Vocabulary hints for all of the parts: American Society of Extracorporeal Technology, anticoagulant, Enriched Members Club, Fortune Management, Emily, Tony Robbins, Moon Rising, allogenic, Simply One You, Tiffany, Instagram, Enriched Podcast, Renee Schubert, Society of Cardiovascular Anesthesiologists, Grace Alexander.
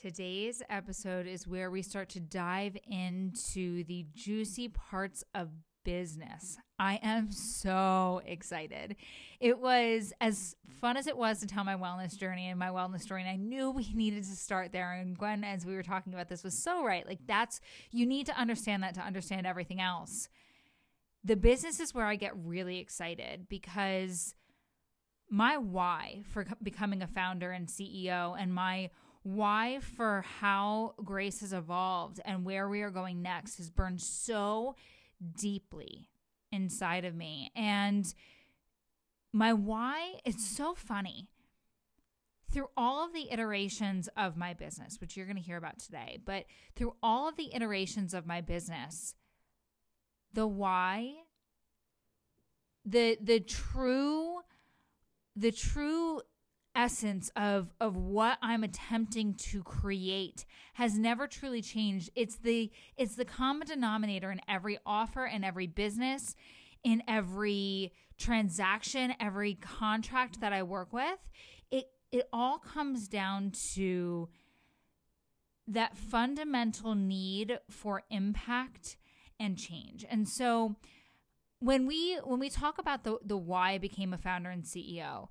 Today's episode is where we start to dive into the juicy parts of business. I am so excited. It was as fun as it was to tell my wellness journey and my wellness story, and I knew we needed to start there. And Gwen, as we were talking about this, was so right. Like that's, you need to understand that to understand everything else. The business is where I get really excited because my why for becoming a founder and CEO and my why for how Grace has evolved and where we are going next has burned so deeply inside of me. And my why is so funny. Through all of the iterations of my business, which you're going to hear about today, but through all of the iterations of my business, the why, the true essence of what I'm attempting to create has never truly changed. It's the common denominator in every offer, in every business, in every transaction, every contract that I work with. It all comes down to that fundamental need for impact and change. And so when we talk about the why I became a founder and CEO,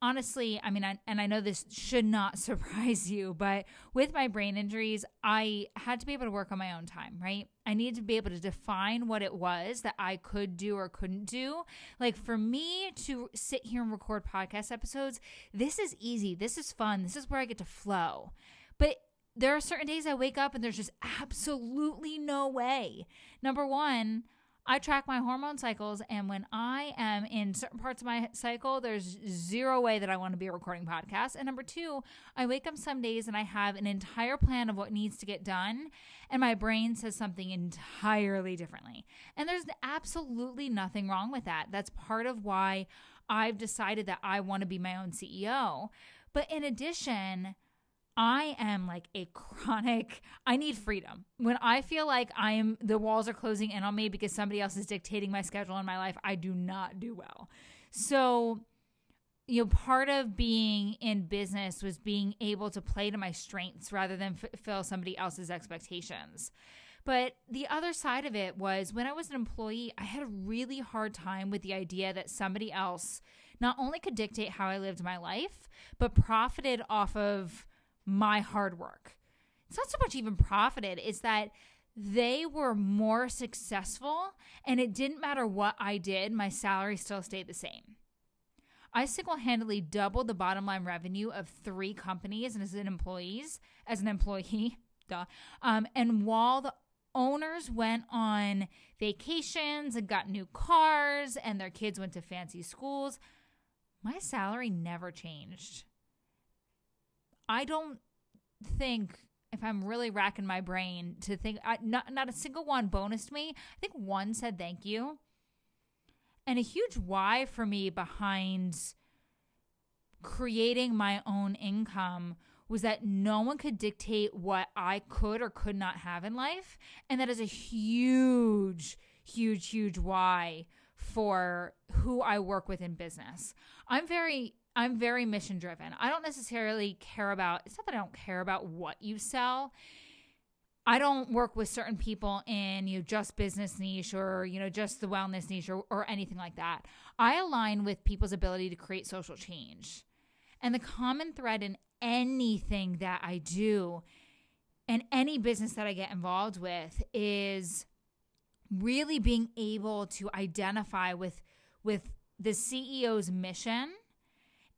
honestly, I mean, I know this should not surprise you, but with my brain injuries, I had to be able to work on my own time, right? I needed to be able to define what it was that I could do or couldn't do. Like for me to sit here and record podcast episodes, this is easy. This is fun. This is where I get to flow. But there are certain days I wake up and there's just absolutely no way. Number one, I track my hormone cycles, and when I am in certain parts of my cycle, there's zero way that I want to be recording podcasts. And number two, I wake up some days and I have an entire plan of what needs to get done, and my brain says something entirely differently. And there's absolutely nothing wrong with that. That's part of why I've decided that I want to be my own CEO. But in addition, I am like a chronic, I need freedom. When I feel like the walls are closing in on me because somebody else is dictating my schedule in my life, I do not do well. So, you know, part of being in business was being able to play to my strengths rather than fulfill somebody else's expectations. But the other side of it was when I was an employee, I had a really hard time with the idea that somebody else not only could dictate how I lived my life, but profited off of my hard work. It's not so much even profited, it's that they were more successful and it didn't matter what I did, my salary still stayed the same. I single-handedly doubled the bottom line revenue of 3 companies and as an employee, and while the owners went on vacations and got new cars and their kids went to fancy schools, my salary never changed. I don't think, if I'm really racking my brain to think, not a single one bonused me. I think one said thank you. And a huge why for me behind creating my own income was that no one could dictate what I could or could not have in life. And that is a huge, huge, huge why for who I work with in business. I'm very mission driven. I don't necessarily care about, it's not that I don't care about what you sell. I don't work with certain people in, you know, just business niche or, you know, just the wellness niche or anything like that. I align with people's ability to create social change. And the common thread in anything that I do and any business that I get involved with is really being able to identify with the CEO's mission.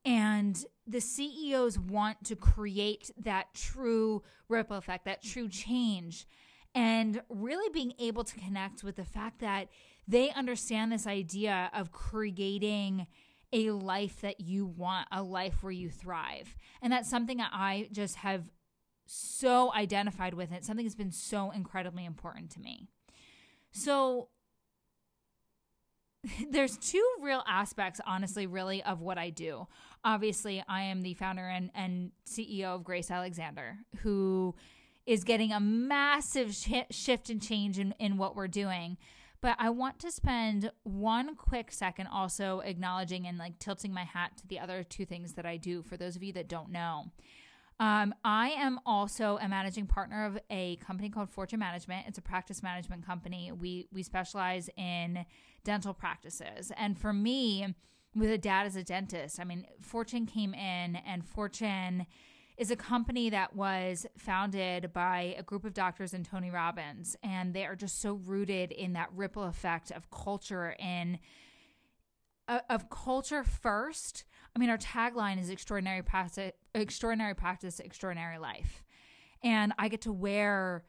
And the CEOs want to create that true ripple effect, that true change, and really being able to connect with the fact that they understand this idea of creating a life that you want, a life where you thrive. And that's something that I just have so identified with it. Something that's been so incredibly important to me. So there's 2 real aspects, honestly, really, of what I do. Obviously, I am the founder and CEO of Grace Alexander, who is getting a massive shift and change in what we're doing. But I want to spend one quick second also acknowledging and like tilting my hat to the other 2 things that I do for those of you that don't know. I am also a managing partner of a company called Fortune Management. It's a practice management company. We specialize in dental practices. And for me, with a dad as a dentist, I mean, Fortune came in, and Fortune is a company that was founded by a group of doctors and Tony Robbins. And they are just so rooted in that ripple effect of culture and of culture first. I mean, our tagline is extraordinary practice, extraordinary life. And I get to wear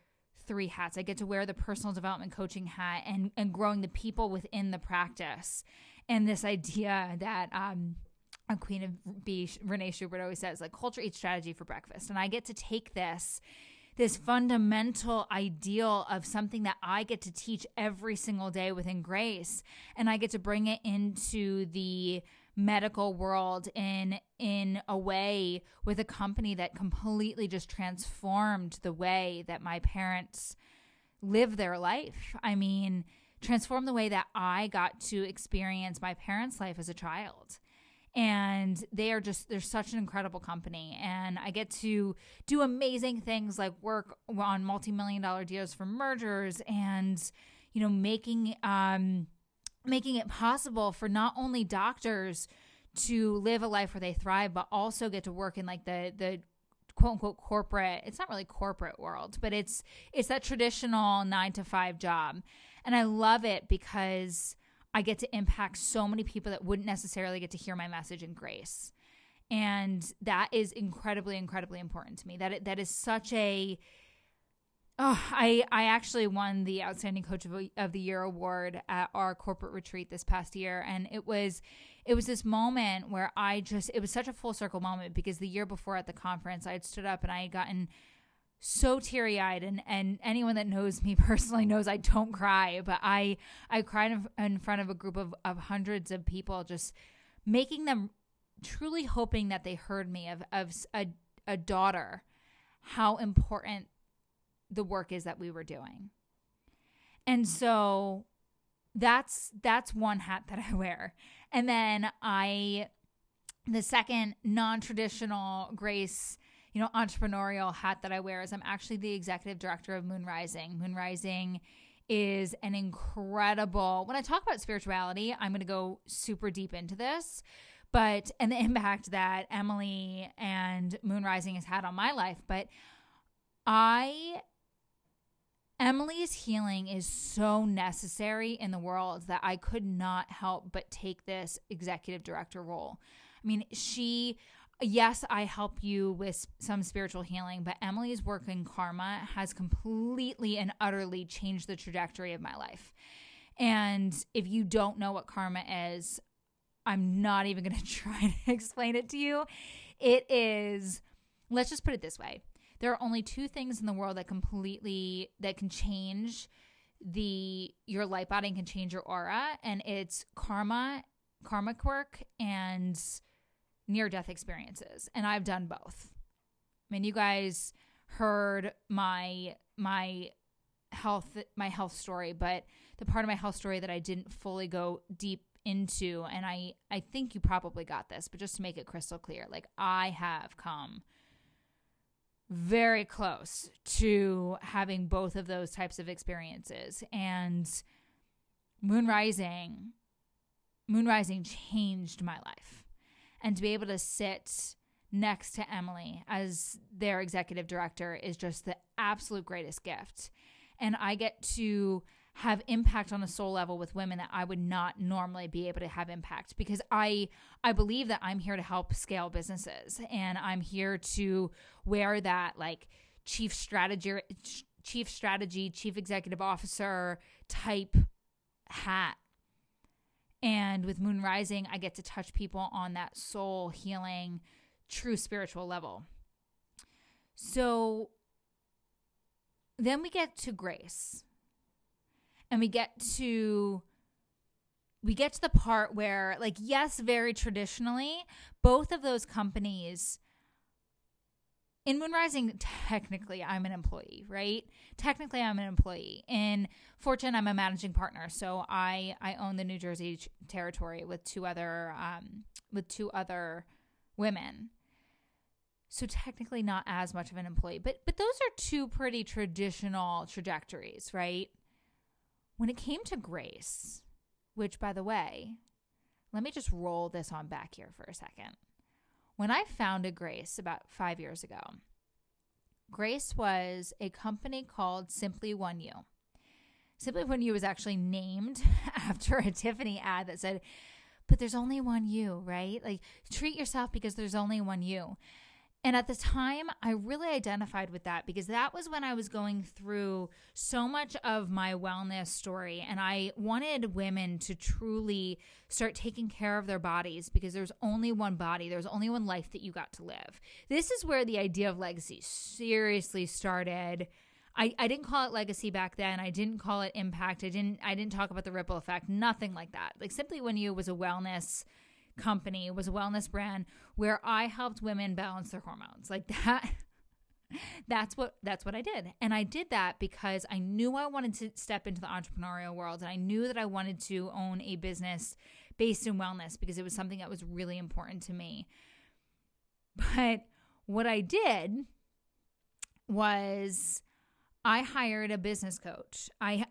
three hats. I get to wear the personal development coaching hat and growing the people within the practice. And this idea that a queen of B, Renee Schubert, always says, like, culture eats strategy for breakfast. And I get to take this fundamental ideal of something that I get to teach every single day within Grace, and I get to bring it into the medical world in a way with a company that completely just transformed the way that my parents live their life. I mean, transformed the way that I got to experience my parents' life as a child. And they're such an incredible company. And I get to do amazing things like work on multi-million-dollar deals for mergers and, you know, making it possible for not only doctors to live a life where they thrive, but also get to work in like the quote unquote corporate, it's not really corporate world, but it's that traditional 9-to-5 job. And I love it because I get to impact so many people that wouldn't necessarily get to hear my message in Grace. And that is incredibly, incredibly important to me. That is such a... I actually won the Outstanding Coach of the Year award at our corporate retreat this past year. And it was this moment where it was such a full circle moment, because the year before at the conference, I had stood up and I had gotten so teary-eyed. And anyone that knows me personally knows I don't cry, but I cried in front of a group of hundreds of people, just making them truly hoping that they heard me of a daughter, how important the work is that we were doing. And so that's one hat that I wear. And then the second non-traditional Grace, you know, entrepreneurial hat that I wear is I'm actually the executive director of Moon Rising. Moon Rising is an incredible, when I talk about spirituality, I'm going to go super deep into this, and the impact that Emily and Moon Rising has had on my life. But Emily's healing is so necessary in the world that I could not help but take this executive director role. I mean, yes, I help you with some spiritual healing, but Emily's work in karma has completely and utterly changed the trajectory of my life. And if you don't know what karma is, I'm not even going to try to explain it to you. It is, let's just put it this way. There are only two things in the world that can change your light body and can change your aura, and it's karma, karmic work, and near-death experiences. And I've done both. I mean, you guys heard my health story, but the part of my health story that I didn't fully go deep into, and I think you probably got this, but just to make it crystal clear, like, I have come very close to having both of those types of experiences. And Moon Rising changed my life. And to be able to sit next to Emily as their executive director is just the absolute greatest gift. And I get to have impact on a soul level with women that I would not normally be able to have impact, because I believe that I'm here to help scale businesses, and I'm here to wear that like chief executive officer type hat. And with Moon Rising, I get to touch people on that soul healing, true spiritual level. So then we get to Grace. And we get to the part where, like, yes, very traditionally, both of those companies, in Moon Rising, technically, I'm an employee, right? Technically, I'm an employee. In Fortune, I'm a managing partner, so I own the New Jersey territory with two other women. So technically not as much of an employee. But those are two pretty traditional trajectories, right? When it came to Grace, which, by the way, let me just roll this on back here for a second. When I founded Grace about 5 years ago, Grace was a company called Simply One You. Simply One You was actually named after a Tiffany ad that said, but there's only one you, right? Like, treat yourself because there's only one you. And at the time, I really identified with that because that was when I was going through so much of my wellness story. And I wanted women to truly start taking care of their bodies because there's only one body. There's only one life that you got to live. This is where the idea of legacy seriously started. I didn't call it legacy back then. I didn't call it impact. I didn't talk about the ripple effect, nothing like that. Like, Simply When You was a wellness company, was a wellness brand where I helped women balance their hormones. Like, that's what I did. And I did that because I knew I wanted to step into the entrepreneurial world, and I knew that I wanted to own a business based in wellness because it was something that was really important to me. But what I did was I hired a business coach. I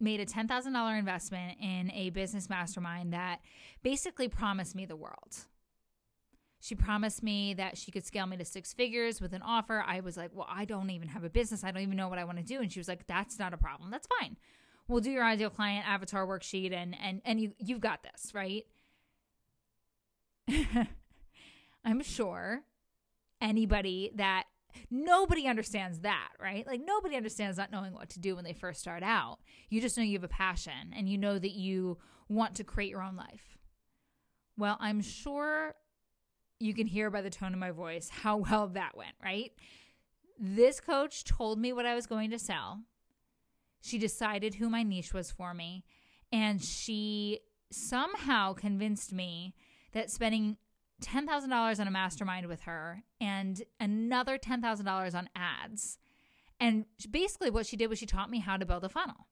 made a $10,000 investment in a business mastermind that basically promised me the world. She promised me that she could scale me to six figures with an offer. I was like, well, I don't even have a business. I don't even know what I want to do. And she was like, that's not a problem. That's fine. We'll do your ideal client avatar worksheet and you've got this, right? I'm sure nobody understands that, right? Like, nobody understands not knowing what to do when they first start out. You just know you have a passion and you know that you want to create your own life. Well, I'm sure you can hear by the tone of my voice how well that went, right? This coach told me what I was going to sell. She decided who my niche was for me. And she somehow convinced me that spending $10,000 on a mastermind with her and another $10,000 on ads. And basically what she did was she taught me how to build a funnel.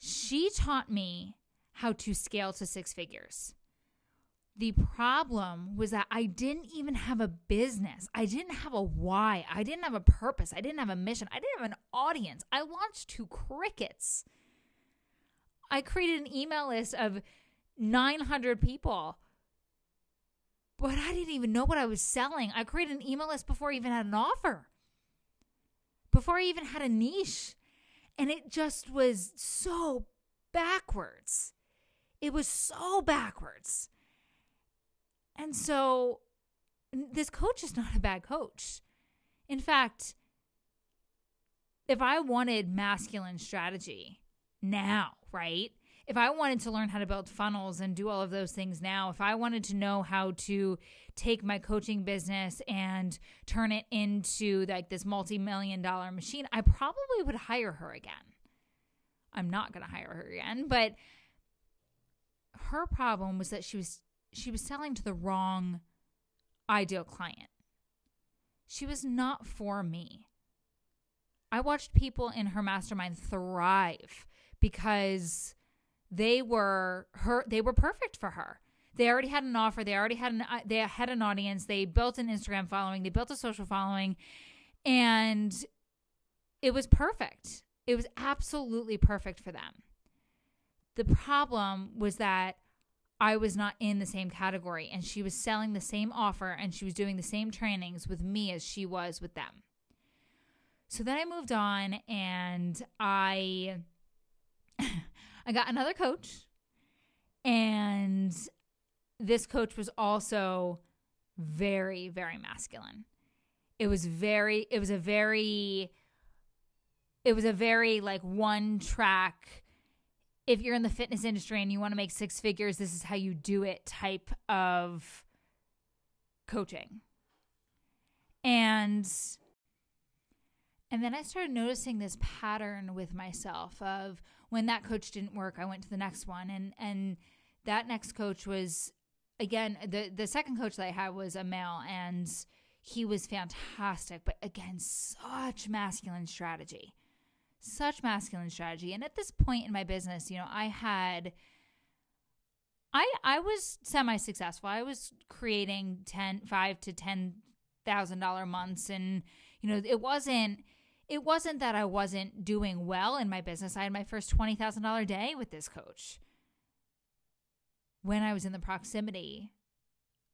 She taught me how to scale to six figures. The problem was that I didn't even have a business. I didn't have a why. I didn't have a purpose. I didn't have a mission. I didn't have an audience. I launched to crickets. I created an email list of 900 people. But I didn't even know what I was selling. I created an email list before I even had an offer, before I even had a niche. And it just was so backwards. It was so backwards. And so this coach is not a bad coach. In fact, if I wanted masculine strategy now, right? If I wanted to learn how to build funnels and do all of those things now, if I wanted to know how to take my coaching business and turn it into like this multi-million-dollar machine, I probably would hire her again. I'm not going to hire her again, but her problem was that she was selling to the wrong ideal client. She was not for me. I watched people in her mastermind thrive because they were perfect for her. They already had an offer. They had an audience. They built an Instagram following. They built a social following, and it was perfect. It was absolutely perfect for them. The problem was that I was not in the same category, and she was selling the same offer, and she was doing the same trainings with me as she was with them. So then I moved on, and I got another coach, and this coach was also very, very masculine. It was a very like one track. If you're in the fitness industry and you want to make six figures, this is how you do it type of coaching. And then I started noticing this pattern with myself of when that coach didn't work, I went to the next one. And that next coach was, again, the second coach that I had was a male, and he was fantastic. But again, such masculine strategy. And at this point in my business, you know, I had I was semi-successful. I was creating $5,000 to $10,000 months, and you know, it wasn't that I wasn't doing well in my business. I had my first $20,000 day with this coach when I was in the proximity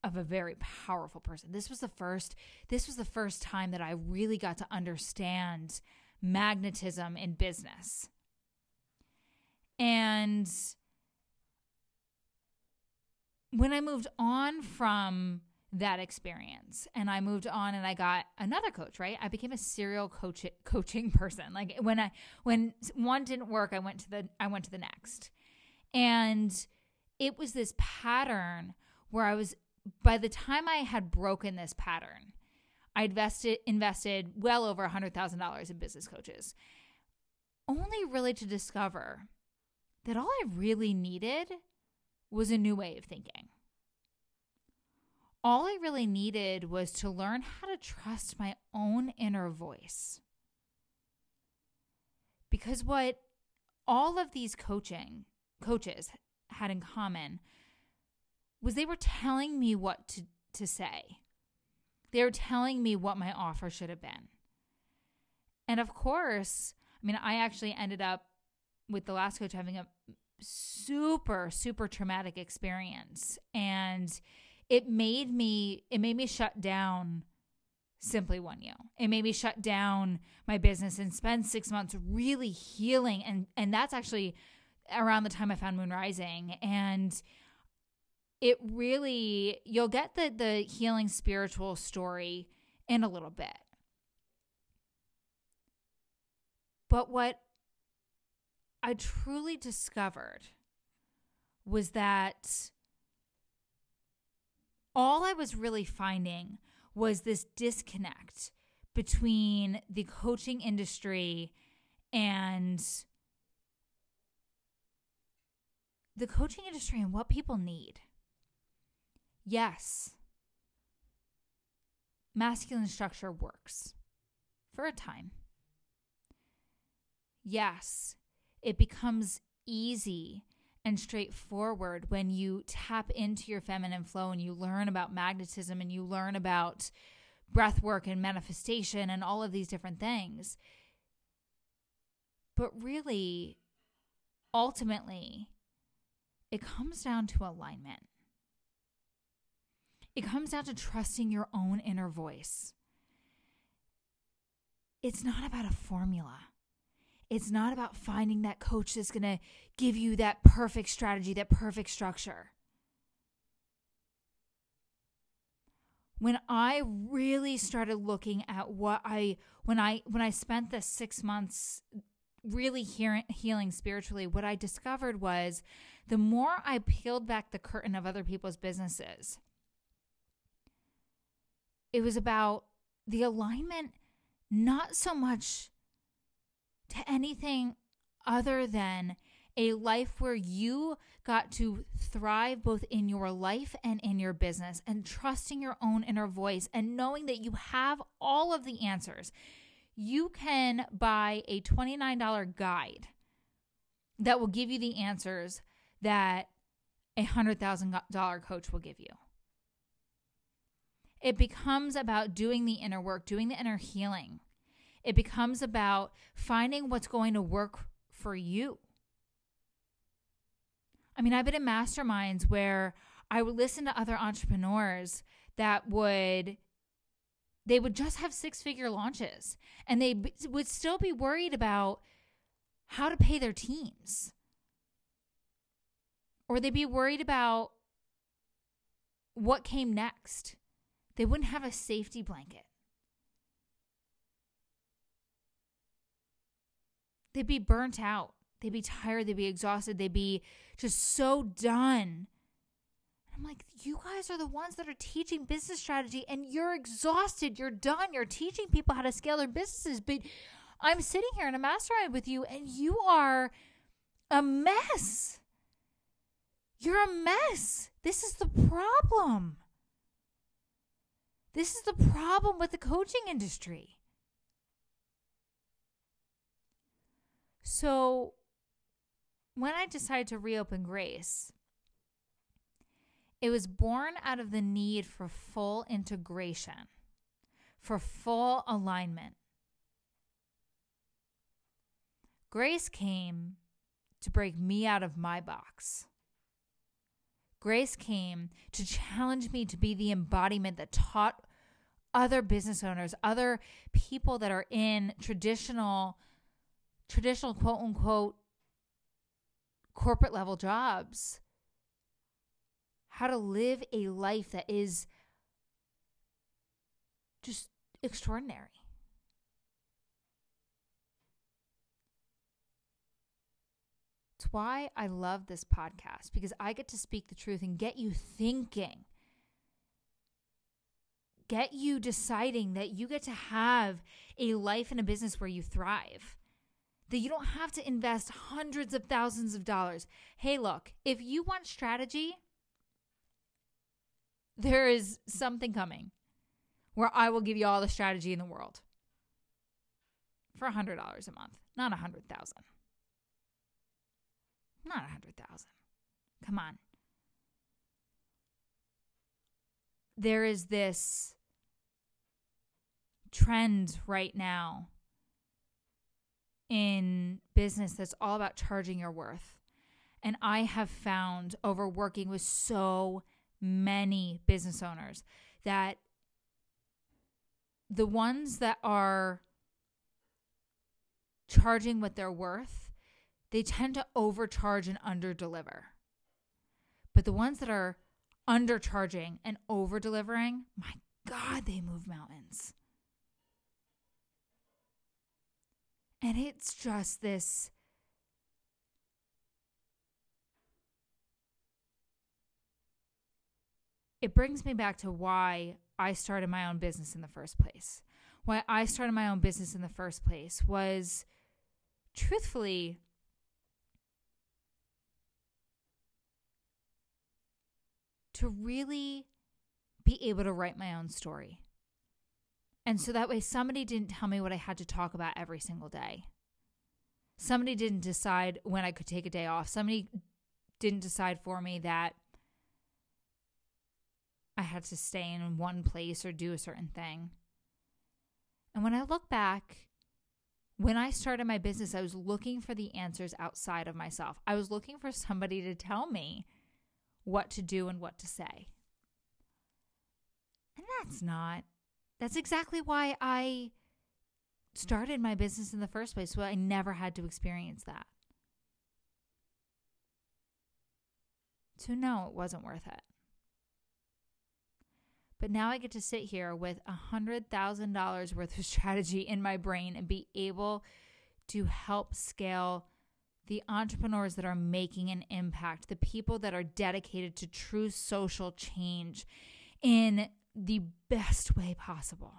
of a very powerful person. This was the first time that I really got to understand magnetism in business. And when I moved on from that experience, and I moved on and I got another coach, right? I became a serial coaching person. Like when one didn't work, I went to the next. And it was this pattern where I was, by the time I had broken this pattern, I invested well over $100,000 in business coaches, only really to discover that all I really needed was a new way of thinking. All I really needed was to learn how to trust my own inner voice. Because what all of these coaches had in common was they were telling me what to say. They were telling me what my offer should have been. And of course, I mean, I actually ended up with the last coach having a super, super traumatic experience. And it made me shut down Simply One You. It made me shut down my business and spend 6 months really healing. And that's actually around the time I found Moon Rising. And it really, you'll get the healing spiritual story in a little bit. But what I truly discovered was that all I was really finding was this disconnect between the coaching industry and what people need. Yes, masculine structure works for a time. Yes, it becomes easy and straightforward when you tap into your feminine flow and you learn about magnetism and you learn about breath work and manifestation and all of these different things. But really, ultimately, it comes down to alignment. It comes down to trusting your own inner voice. It's not about a formula. It's not about finding that coach that's going to give you that perfect strategy, that perfect structure. When I really started looking at when I spent the 6 months really healing spiritually, what I discovered was the more I peeled back the curtain of other people's businesses, it was about the alignment, not so much to anything other than a life where you got to thrive both in your life and in your business, and trusting your own inner voice and knowing that you have all of the answers. You can buy a $29 guide that will give you the answers that a $100,000 coach will give you. It becomes about doing the inner work, doing the inner healing. It becomes about finding what's going to work for you. I mean, I've been in masterminds where I would listen to other entrepreneurs that they would just have six-figure launches, and they would still be worried about how to pay their teams. Or they'd be worried about what came next. They wouldn't have a safety blanket. They'd be burnt out. They'd be tired. They'd be exhausted. They'd be just so done. And I'm like, you guys are the ones that are teaching business strategy, and you're exhausted. You're done. You're teaching people how to scale their businesses. But I'm sitting here in a mastermind with you, and you are a mess. You're a mess. This is the problem. This is the problem with the coaching industry. So when I decided to reopen Grace, It was born out of the need for full integration, for full alignment. Grace came to break me out of my box. Grace came to challenge me to be the embodiment that taught other business owners, other people that are in traditional quote-unquote corporate-level jobs, how to live a life that is just extraordinary. It's why I love this podcast, because I get to speak the truth and get you thinking, get you deciding that you get to have a life and a business where you thrive, that you don't have to invest hundreds of thousands of dollars. Hey, look, if you want strategy, there is something coming where I will give you all the strategy in the world for $100 a month, not $100,000. Not $100,000. Come on. There is this trend right now in business that's all about charging your worth. And I have found over working with so many business owners that the ones that are charging what they're worth, they tend to overcharge and underdeliver. But the ones that are undercharging and overdelivering, my God, they move mountains. And it's just this it brings me back to why I started my own business in the first place. Why I started my own business in the first place was, truthfully, to really be able to write my own story. And so that way somebody didn't tell me what I had to talk about every single day. Somebody didn't decide when I could take a day off. Somebody didn't decide for me that I had to stay in one place or do a certain thing. And when I look back, when I started my business, I was looking for the answers outside of myself. I was looking for somebody to tell me what to do and what to say. And that's exactly why I started my business in the first place, so I never had to experience that. So no, it wasn't worth it. But now I get to sit here with $100,000 worth of strategy in my brain and be able to help scale the entrepreneurs that are making an impact, the people that are dedicated to true social change in the best way possible.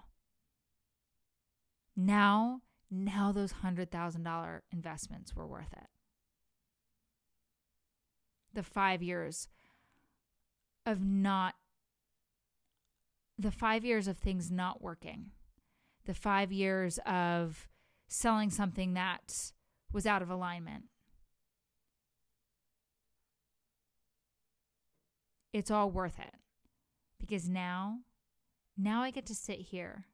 Now those $100,000 investments were worth it. The 5 years of things not working, the 5 years of selling something that was out of alignment. It's all worth it, because now I get to sit here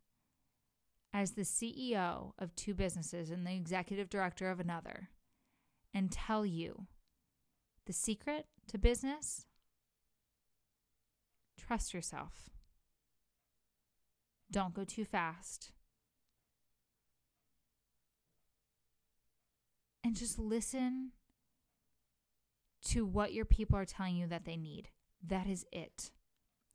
as the CEO of two businesses and the executive director of another and tell you the secret to business: trust yourself. Don't go too fast. And just listen to what your people are telling you that they need. That is it.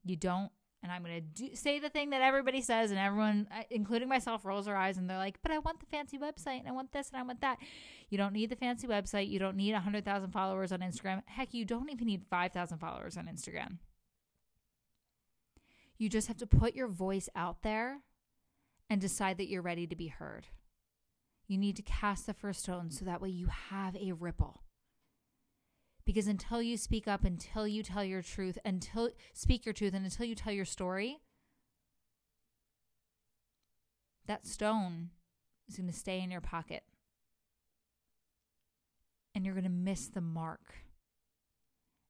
You don't, and I'm going to say the thing that everybody says, and everyone, including myself, rolls their eyes, and they're like, but I want the fancy website, and I want this, and I want that. You don't need the fancy website. You don't need 100,000 followers on Instagram. Heck, you don't even need 5,000 followers on Instagram. You just have to put your voice out there and decide that you're ready to be heard. You need to cast the first stone so that way you have a ripple. Because until you speak up, until you tell your truth, and until you tell your story, that stone is going to stay in your pocket. And you're going to miss the mark.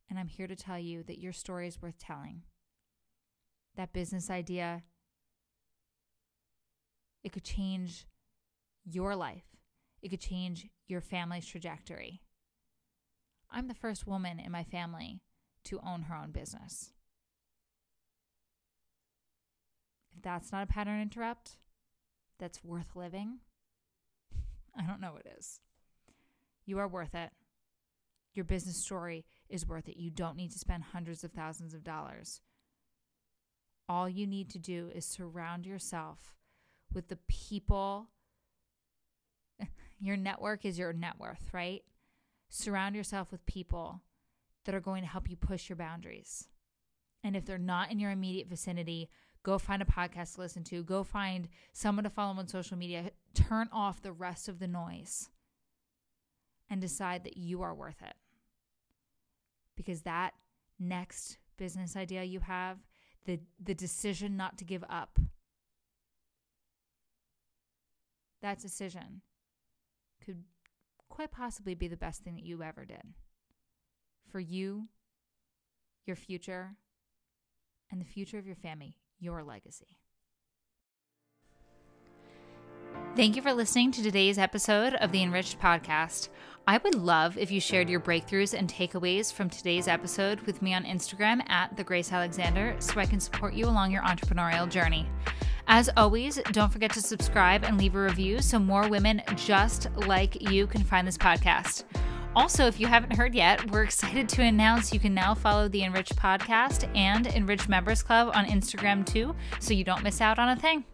and I'm here to tell you that your story is worth telling. That business idea, it could change your life. It could change your family's trajectory. I'm the first woman in my family to own her own business. If that's not a pattern interrupt that's worth living, I don't know what is. You are worth it. Your business story is worth it. You don't need to spend hundreds of thousands of dollars. All you need to do is surround yourself with the people. Your network is your net worth, right? Surround yourself with people that are going to help you push your boundaries. And if they're not in your immediate vicinity, go find a podcast to listen to. Go find someone to follow on social media. Turn off the rest of the noise and decide that you are worth it. Because that next business idea you have, the decision not to give up, that decision could quite possibly be the best thing that you ever did for you, your future, and the future of your family, your legacy. Thank you for listening to today's episode of the Enriched Podcast. I would love if you shared your breakthroughs and takeaways from today's episode with me on Instagram @thegracealexander so I can support you along your entrepreneurial journey. As always, don't forget to subscribe and leave a review so more women just like you can find this podcast. Also, if you haven't heard yet, we're excited to announce you can now follow the Enriched Podcast and Enriched Members Club on Instagram too, so you don't miss out on a thing.